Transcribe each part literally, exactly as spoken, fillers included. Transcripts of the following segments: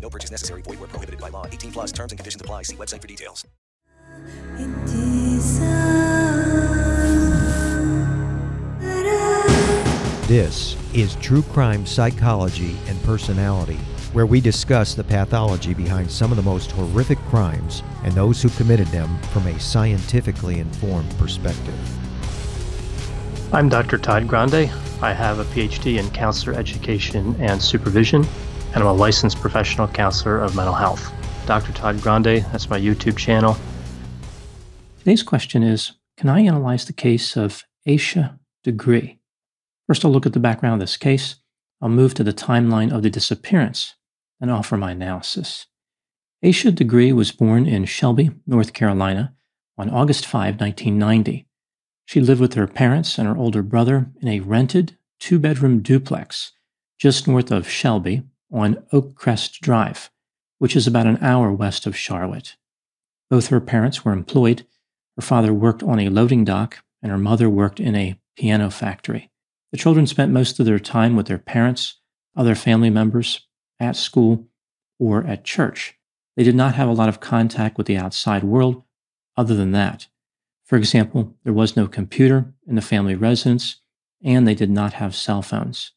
No purchase necessary. Void where prohibited by law. eighteen plus terms and conditions apply. See website for details. This is True Crime Psychology and Personality, where we discuss the pathology behind some of the most horrific crimes and those who committed them from a scientifically informed perspective. I'm Doctor Todd Grande. I have a P H D in counselor education and supervision, and I'm a licensed professional counselor of mental health. Doctor Todd Grande, that's my YouTube channel. Today's question is, can I analyze the case of Asha Degree? First, I'll look at the background of this case. I'll move to the timeline of the disappearance and offer my analysis. Asha Degree was born in Shelby, North Carolina, on August fifth, nineteen ninety. She lived with her parents and her older brother in a rented two-bedroom duplex just north of Shelby on Oakcrest Drive, which is about an hour west of Charlotte. Both her parents were employed. Her father worked on a loading dock, and her mother worked in a piano factory. The children spent most of their time with their parents, other family members, at school, or at church. They did not have a lot of contact with the outside world other than that. For example, there was no computer in the family residence, and they did not have cell phones.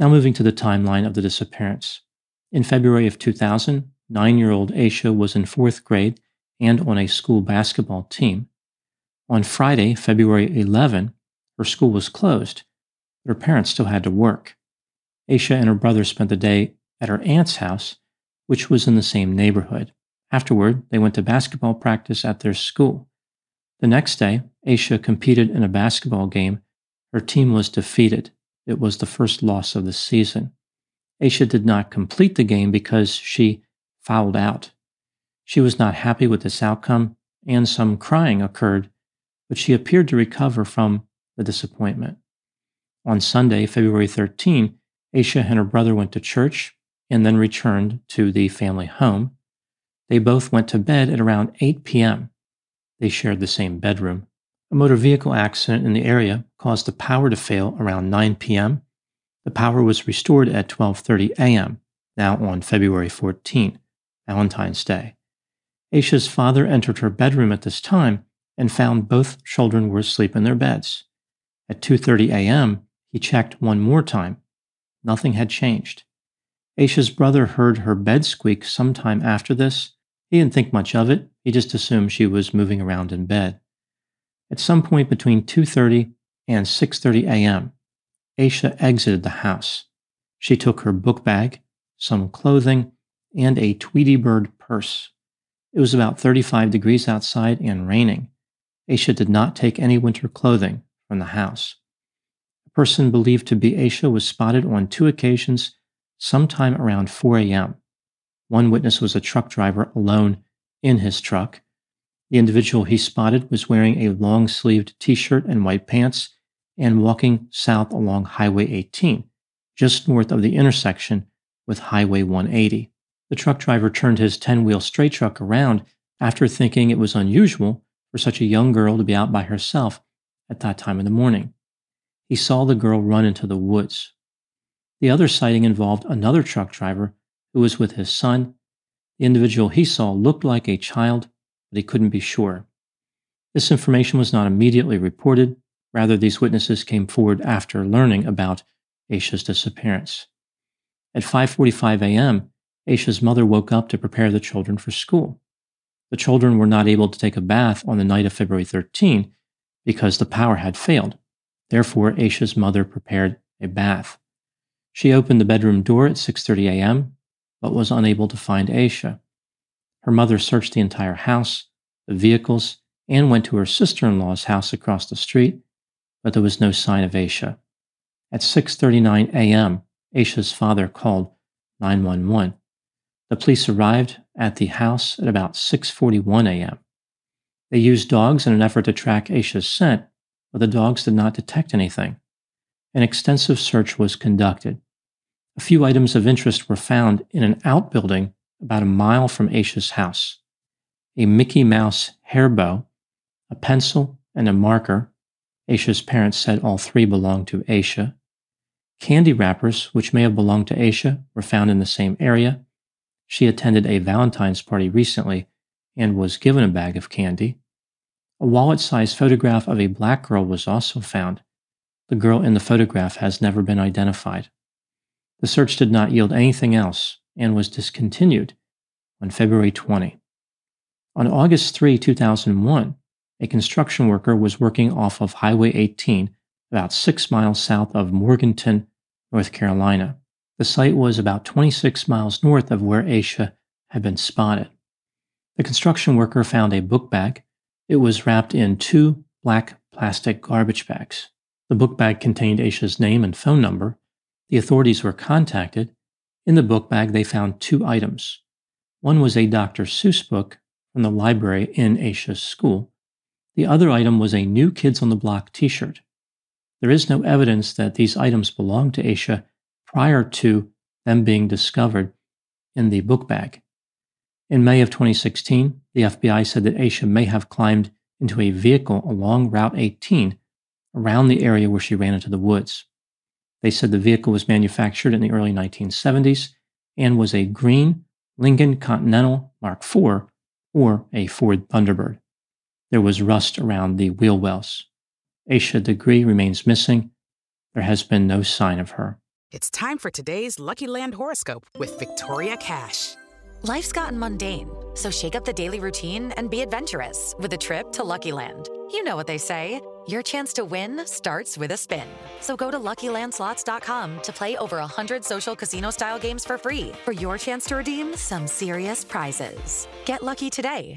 Now moving to the timeline of the disappearance. In February of two thousand, nine-year-old Asha was in fourth grade and on a school basketball team. On Friday, February eleventh, her school was closed. Her parents still had to work. Asha and her brother spent the day at her aunt's house, which was in the same neighborhood. Afterward, they went to basketball practice at their school. The next day, Asha competed in a basketball game. Her team was defeated. It was the first loss of the season. Asha did not complete the game because she fouled out. She was not happy with this outcome, and some crying occurred, but she appeared to recover from the disappointment. On Sunday, February thirteenth, Asha and her brother went to church and then returned to the family home. They both went to bed at around eight p.m. They shared the same bedroom. A motor vehicle accident in the area caused the power to fail around nine p.m. The power was restored at twelve thirty a.m., now on February fourteenth, Valentine's Day. Asha's father entered her bedroom at this time and found both children were asleep in their beds. At two thirty a.m., he checked one more time. Nothing had changed. Asha's brother heard her bed squeak sometime after this. He didn't think much of it. He just assumed she was moving around in bed. At some point between two thirty and six thirty a.m., Asha exited the house. She took her book bag, some clothing, and a Tweety Bird purse. It was about thirty-five degrees outside and raining. Asha did not take any winter clothing from the house. A person believed to be Asha was spotted on two occasions sometime around four a.m. One witness was a truck driver alone in his truck. The individual he spotted was wearing a long-sleeved t-shirt and white pants and walking south along Highway eighteen, just north of the intersection with Highway one eighty. The truck driver turned his ten-wheel straight truck around after thinking it was unusual for such a young girl to be out by herself at that time in the morning. He saw the girl run into the woods. The other sighting involved another truck driver who was with his son. The individual he saw looked like a child, but he couldn't be sure. This information was not immediately reported. Rather, these witnesses came forward after learning about Asha's disappearance. At five forty-five a.m., Asha's mother woke up to prepare the children for school. The children were not able to take a bath on the night of February thirteenth because the power had failed. Therefore, Asha's mother prepared a bath. She opened the bedroom door at six thirty a.m., but was unable to find Asha. Her mother searched the entire house, the vehicles, and went to her sister-in-law's house across the street, but there was no sign of Asha. At six thirty-nine a.m., Asha's father called nine one one. The police arrived at the house at about six forty-one a.m. They used dogs in an effort to track Asha's scent, but the dogs did not detect anything. An extensive search was conducted. A few items of interest were found in an outbuilding about a mile from Asha's house: a Mickey Mouse hair bow, a pencil, and a marker. Asha's parents said all three belonged to Asha. Candy wrappers, which may have belonged to Asha, were found in the same area. She attended a Valentine's party recently and was given a bag of candy. A wallet-sized photograph of a black girl was also found. The girl in the photograph has never been identified. The search did not yield anything else and was discontinued on February twentieth. On August third, two thousand one, a construction worker was working off of Highway eighteen, about six miles south of Morganton, North Carolina. The site was about twenty-six miles north of where Asha had been spotted. The construction worker found a book bag. It was wrapped in two black plastic garbage bags. The book bag contained Asha's name and phone number. The authorities were contacted. In the book bag, they found two items. One was a Doctor Seuss book from the library in Asha's school. The other item was a new Kids on the Block t-shirt. There is no evidence that these items belonged to Asha prior to them being discovered in the book bag. In May of twenty sixteen, the F B I said that Asha may have climbed into a vehicle along Route eighteen around the area where she ran into the woods. They said the vehicle was manufactured in the early nineteen seventies and was a green Lincoln Continental Mark four or a Ford Thunderbird. There was rust around the wheel wells. Asha Degree remains missing. There has been no sign of her. It's time for today's Lucky Land horoscope with Victoria Cash. Life's gotten mundane, so shake up the daily routine and be adventurous with a trip to Lucky Land. You know what they say, your chance to win starts with a spin. So go to Lucky Land Slots dot com to play over one hundred social casino-style games for free for your chance to redeem some serious prizes. Get lucky today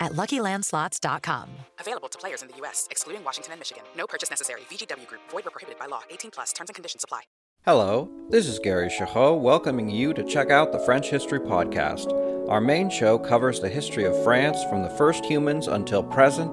at Lucky Land Slots dot com. Available to players in the U S, excluding Washington and Michigan. No purchase necessary. V G W Group. Void where prohibited by law. eighteen plus. Terms and conditions apply. Hello, this is Gary Chahot welcoming you to check out the French History Podcast. Our main show covers the history of France from the first humans until present.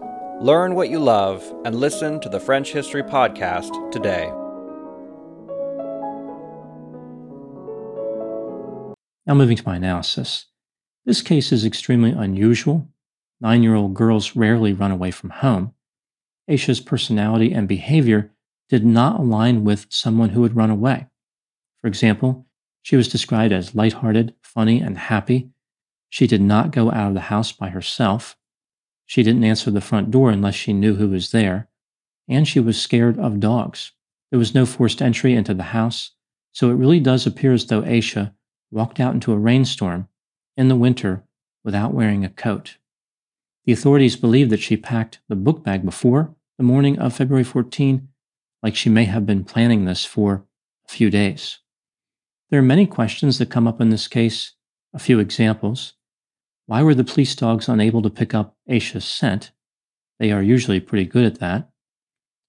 Learn what you love and listen to the French History Podcast today. Now moving to my analysis. This case is extremely unusual. Nine-year-old girls rarely run away from home. Asha's personality and behavior did not align with someone who would run away. For example, she was described as lighthearted, funny, and happy. She did not go out of the house by herself. She didn't answer the front door unless she knew who was there. And she was scared of dogs. There was no forced entry into the house, so it really does appear as though Asha walked out into a rainstorm in the winter without wearing a coat. The authorities believe that she packed the book bag before the morning of February fourteenth, like she may have been planning this for a few days. There are many questions that come up in this case. A few examples. Why were the police dogs unable to pick up Asha's scent? They are usually pretty good at that.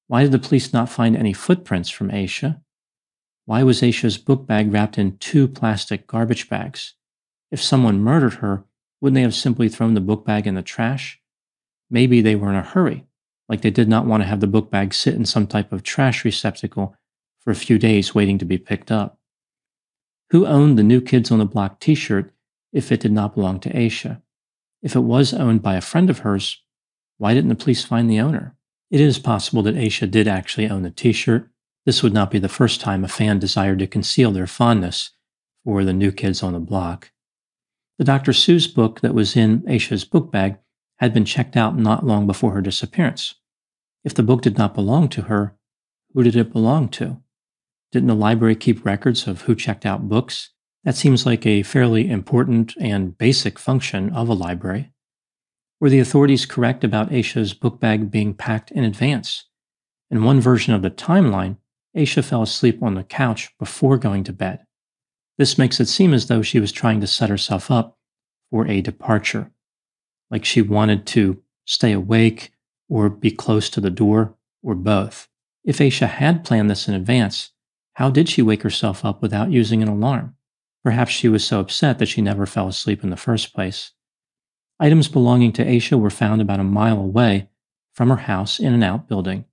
Why did the police not find any footprints from Asha? Why was Asha's book bag wrapped in two plastic garbage bags? If someone murdered her, wouldn't they have simply thrown the book bag in the trash? Maybe they were in a hurry, like they did not want to have the book bag sit in some type of trash receptacle for a few days waiting to be picked up. Who owned the new Kids on the Block t-shirt if it did not belong to Asha? If it was owned by a friend of hers, why didn't the police find the owner? It is possible that Asha did actually own the t-shirt. This would not be the first time a fan desired to conceal their fondness for the new Kids on the Block. The Doctor Seuss book that was in Asha's book bag had been checked out not long before her disappearance. If the book did not belong to her, who did it belong to? Didn't the library keep records of who checked out books? That seems like a fairly important and basic function of a library. Were the authorities correct about Asha's book bag being packed in advance? In one version of the timeline, Asha fell asleep on the couch before going to bed. This makes it seem as though she was trying to set herself up for a departure, like she wanted to stay awake or be close to the door or both. If Asha had planned this in advance, how did she wake herself up without using an alarm? Perhaps she was so upset that she never fell asleep in the first place. Items belonging to Asha were found about a mile away from her house in an outbuilding.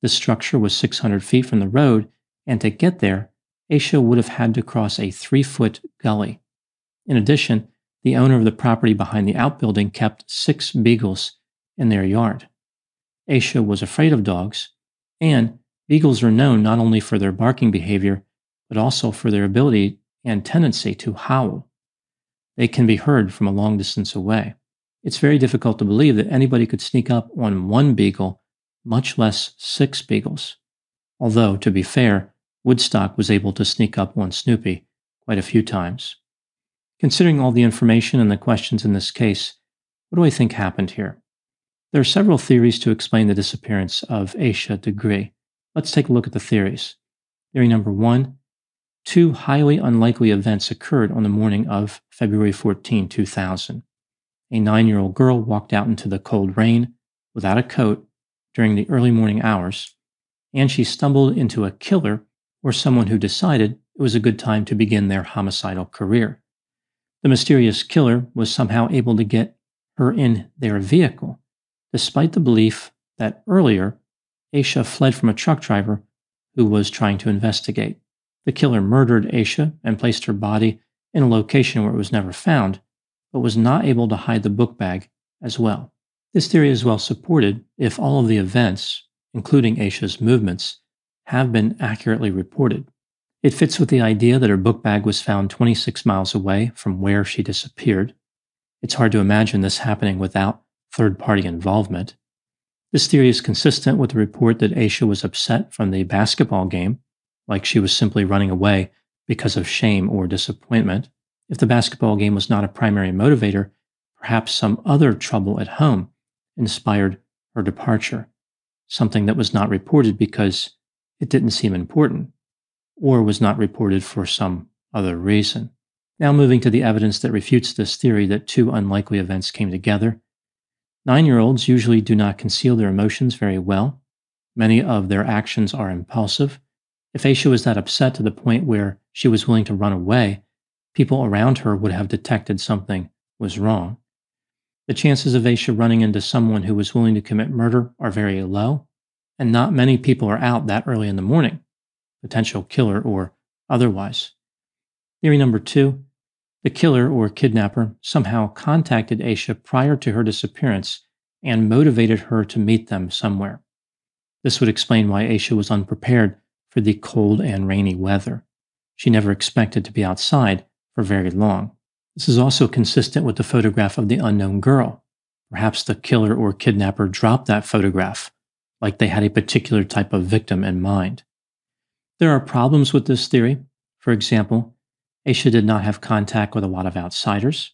This structure was six hundred feet from the road, and to get there, Asha would have had to cross a three-foot gully. In addition, the owner of the property behind the outbuilding kept six beagles in their yard. Asha was afraid of dogs, and beagles are known not only for their barking behavior, but also for their ability and tendency to howl. They can be heard from a long distance away. It's very difficult to believe that anybody could sneak up on one beagle, much less six beagles. Although, to be fair, Woodstock was able to sneak up on Snoopy quite a few times. Considering all the information and the questions in this case, what do I think happened here? There are several theories to explain the disappearance of Asha Degree. Let's take a look at the theories. Theory number one, two highly unlikely events occurred on the morning of February fourteenth, two thousand. A nine-year-old girl walked out into the cold rain without a coat during the early morning hours, and she stumbled into a killer or someone who decided it was a good time to begin their homicidal career. The mysterious killer was somehow able to get her in their vehicle, despite the belief that earlier, Asha fled from a truck driver who was trying to investigate. The killer murdered Asha and placed her body in a location where it was never found, but was not able to hide the book bag as well. This theory is well supported if all of the events, including Asha's movements, have been accurately reported. It fits with the idea that her book bag was found twenty-six miles away from where she disappeared. It's hard to imagine this happening without third-party involvement. This theory is consistent with the report that Asha was upset from the basketball game, like she was simply running away because of shame or disappointment. If the basketball game was not a primary motivator, perhaps some other trouble at home inspired her departure, something that was not reported because it didn't seem important, or was not reported for some other reason. Now moving to the evidence that refutes this theory that two unlikely events came together. Nine-year-olds usually do not conceal their emotions very well. Many of their actions are impulsive. If Asha was that upset to the point where she was willing to run away, people around her would have detected something was wrong. The chances of Asha running into someone who was willing to commit murder are very low, and not many people are out that early in the morning, potential killer or otherwise. Theory number two, the killer or kidnapper somehow contacted Asha prior to her disappearance and motivated her to meet them somewhere. This would explain why Asha was unprepared for the cold and rainy weather. She never expected to be outside for very long. This is also consistent with the photograph of the unknown girl. Perhaps the killer or kidnapper dropped that photograph, like they had a particular type of victim in mind. There are problems with this theory. For example, Asha did not have contact with a lot of outsiders.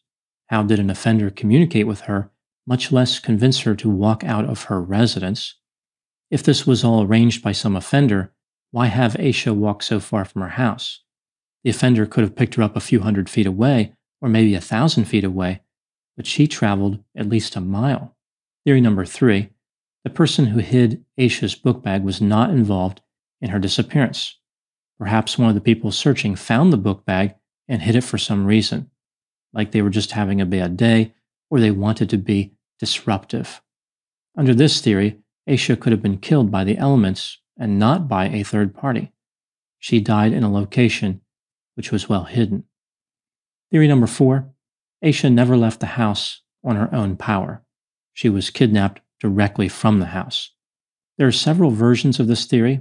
How did an offender communicate with her, much less convince her to walk out of her residence? If this was all arranged by some offender, why have Asha walk so far from her house? The offender could have picked her up a few hundred feet away, or maybe a thousand feet away, but she traveled at least a mile. Theory number three. The person who hid Asha's book bag was not involved in her disappearance. Perhaps one of the people searching found the book bag and hid it for some reason, like they were just having a bad day or they wanted to be disruptive. Under this theory, Asha could have been killed by the elements and not by a third party. She died in a location which was well hidden. Theory number four, Asha never left the house on her own power. She was kidnapped directly from the house. There are several versions of this theory.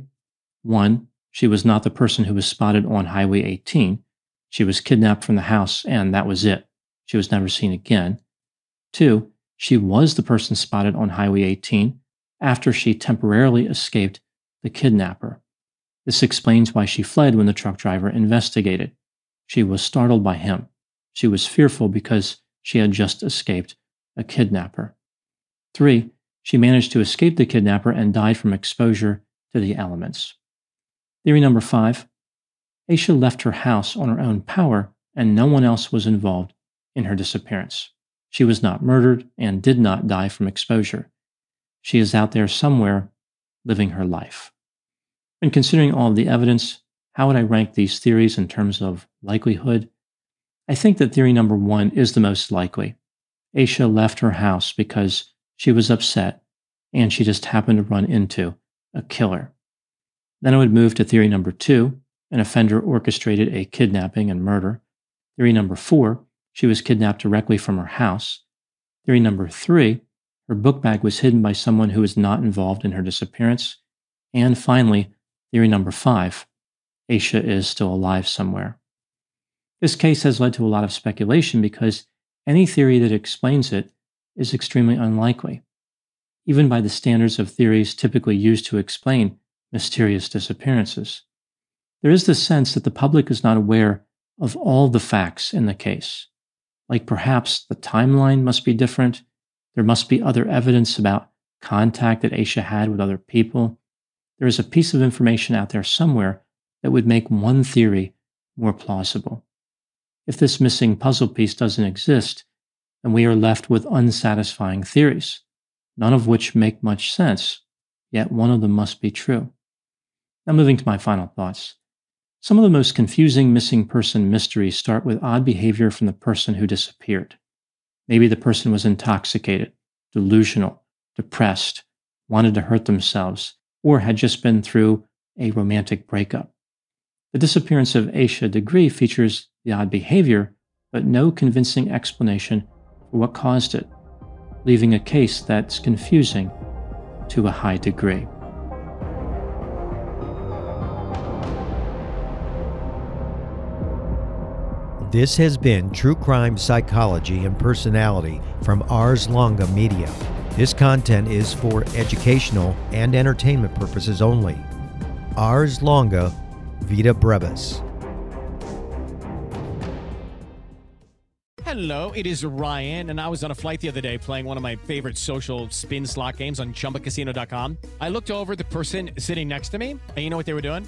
One, she was not the person who was spotted on Highway eighteen. She was kidnapped from the house and that was it. She was never seen again. Two, she was the person spotted on Highway eighteen after she temporarily escaped the kidnapper. This explains why she fled when the truck driver investigated. She was startled by him. She was fearful because she had just escaped a kidnapper. Three, she managed to escape the kidnapper and died from exposure to the elements. Theory number five, Asha left her house on her own power and no one else was involved in her disappearance. She was not murdered and did not die from exposure. She is out there somewhere living her life. When considering all of the evidence, how would I rank these theories in terms of likelihood? I think that theory number one is the most likely. Asha left her house because she was upset and she just happened to run into a killer. Then I would move to theory number two, an offender orchestrated a kidnapping and murder. Theory number four, she was kidnapped directly from her house. Theory number three, her book bag was hidden by someone who was not involved in her disappearance. And finally, theory number five, Asha is still alive somewhere. This case has led to a lot of speculation because any theory that explains it is extremely unlikely, even by the standards of theories typically used to explain mysterious disappearances. There is the sense that the public is not aware of all the facts in the case, like perhaps the timeline must be different, there must be other evidence about contact that Asha had with other people. There is a piece of information out there somewhere that would make one theory more plausible. If this missing puzzle piece doesn't exist, then we are left with unsatisfying theories, none of which make much sense, yet one of them must be true. Now moving to my final thoughts. Some of the most confusing missing person mysteries start with odd behavior from the person who disappeared. Maybe the person was intoxicated, delusional, depressed, wanted to hurt themselves, or had just been through a romantic breakup. The disappearance of Asha Degree features the odd behavior, but no convincing explanation for what caused it, leaving a case that's confusing to a high degree. This has been True Crime Psychology and Personality from Ars Longa Media. This content is for educational and entertainment purposes only. Ars Longa, Vita Brevis. Hello, it is Ryan, and I was on a flight the other day playing one of my favorite social spin slot games on Chumba Casino dot com. I looked over at the person sitting next to me, and you know what they were doing?